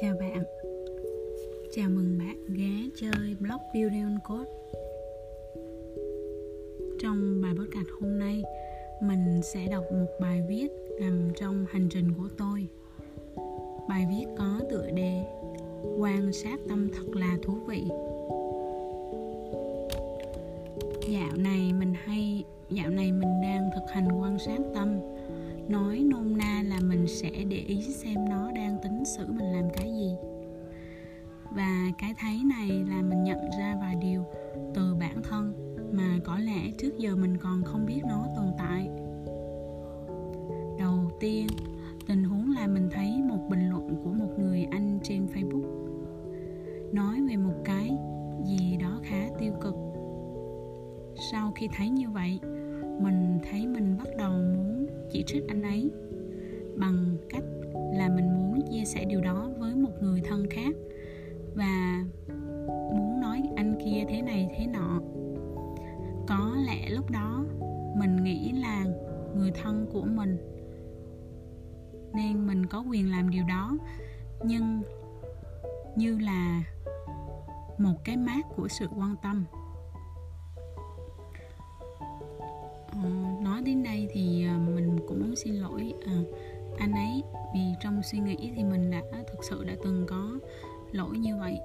Chào bạn, chào mừng bạn ghé chơi blog Building on Code. Trong bài podcast hôm nay, mình sẽ đọc một bài viết nằm trong hành trình của tôi. Bài viết có tựa đề Quan sát tâm thật là thú vị. Dạo này mình đang thực hành quan sát tâm. Nói nôm na là mình sẽ để ý xem nó đang tính xử mình làm cái gì. Và cái thấy này là mình nhận ra vài điều từ bản thân mà có lẽ trước giờ mình còn không biết nó tồn tại. Đầu tiên, tình huống là mình thấy một bình luận của một người anh trên Facebook nói về một cái gì đó khá tiêu cực. Sau khi thấy như vậy, mình thấy mình bắt đầu muốn chỉ trích anh ấy bằng cách là mình muốn chia sẻ điều đó với một người thân khác và muốn nói anh kia thế này thế nọ. Có lẽ lúc đó mình nghĩ là người thân của mình nên mình có quyền làm điều đó, nhưng như là một cái mác của sự quan tâm. Nói đến đây thì mình cũng muốn xin lỗi anh ấy, vì trong suy nghĩ thì mình thực sự đã từng có lỗi như vậy.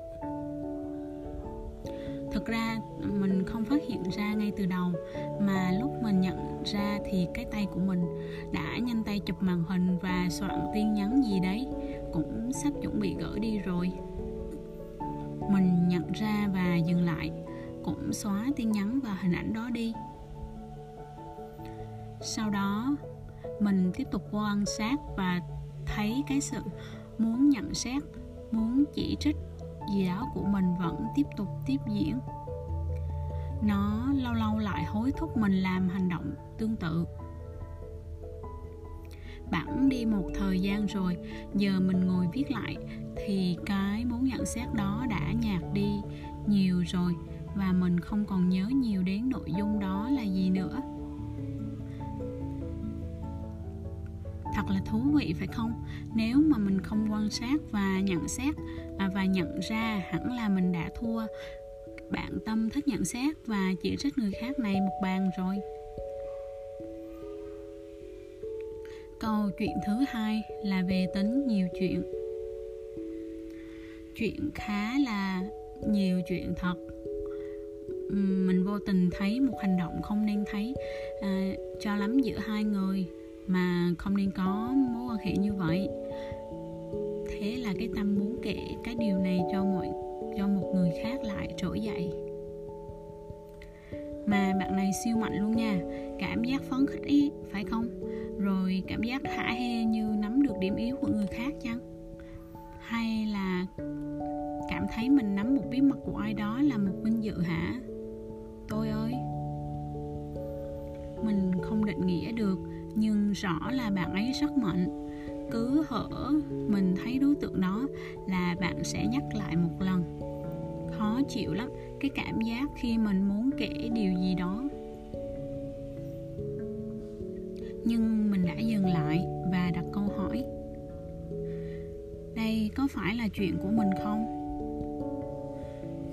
Thực ra mình không phát hiện ra ngay từ đầu, mà lúc mình nhận ra thì cái tay của mình đã nhanh tay chụp màn hình và soạn tin nhắn gì đấy, cũng sắp chuẩn bị gửi đi rồi. Mình nhận ra và dừng lại, cũng xóa tin nhắn và hình ảnh đó đi. Sau đó, mình tiếp tục quan sát và thấy cái sự muốn nhận xét, muốn chỉ trích gì đó của mình vẫn tiếp tục tiếp diễn. Nó lâu lâu lại hối thúc mình làm hành động tương tự. Bẵng đi một thời gian rồi, giờ mình ngồi viết lại thì cái muốn nhận xét đó đã nhạt đi nhiều rồi và mình không còn nhớ nhiều đến nội dung đó là gì nữa. Thật là thú vị phải không? Nếu mà mình không quan sát và nhận ra hẳn là mình đã thua bạn tâm thích nhận xét và chỉ trích người khác này một bàn rồi. Câu chuyện thứ hai là về tính nhiều chuyện. Chuyện khá là nhiều chuyện thật. Mình vô tình thấy một hành động không nên thấy cho lắm giữa hai người, mà không nên có mối quan hệ như vậy. Thế là cái tâm muốn kể cái điều này cho một người khác lại trỗi dậy. Mà bạn này siêu mạnh luôn nha, cảm giác phấn khích ý, phải không? Rồi cảm giác hả hê như nắm được điểm yếu của người khác chăng? Hay là cảm thấy mình nắm một bí mật của ai đó là một vinh dự hả? Tôi ơi, mình không định nghĩa được, nhưng rõ là bạn ấy rất mạnh. Cứ hở mình thấy đối tượng đó là bạn sẽ nhắc lại một lần. Khó chịu lắm cái cảm giác khi mình muốn kể điều gì đó. Nhưng mình đã dừng lại và đặt câu hỏi. Đây có phải là chuyện của mình không?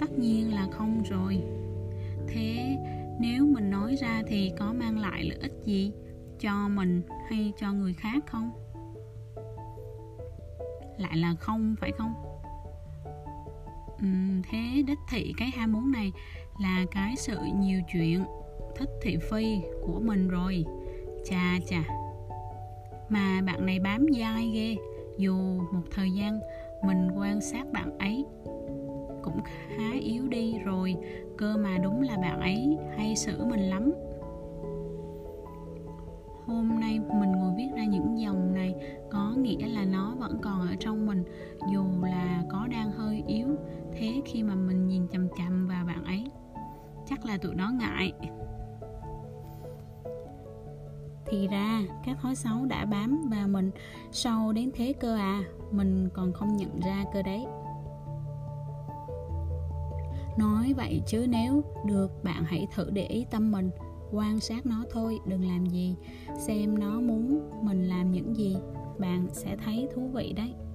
Tất nhiên là không rồi. Thế nếu mình nói ra thì có mang lại lợi ích gì cho mình hay cho người khác không? Lại là không, phải không? Thế đích thị cái ham muốn này là cái sự nhiều chuyện, thích thị phi của mình rồi. Chà, mà bạn này bám dai ghê. Dù một thời gian mình quan sát bạn ấy cũng khá yếu đi rồi, cơ mà đúng là bạn ấy hay xử mình lắm. Hôm nay mình ngồi viết ra những dòng này có nghĩa là nó vẫn còn ở trong mình, dù là có đang hơi yếu. Thế khi mà mình nhìn chằm chằm vào bạn ấy, chắc là tụi nó ngại. Thì ra các thói xấu đã bám vào mình sâu đến thế cơ à, mình còn không nhận ra cơ đấy. Nói vậy chứ nếu được, bạn hãy thử để ý tâm mình, quan sát nó thôi, đừng làm gì, xem nó muốn mình làm những gì, bạn sẽ thấy thú vị đấy.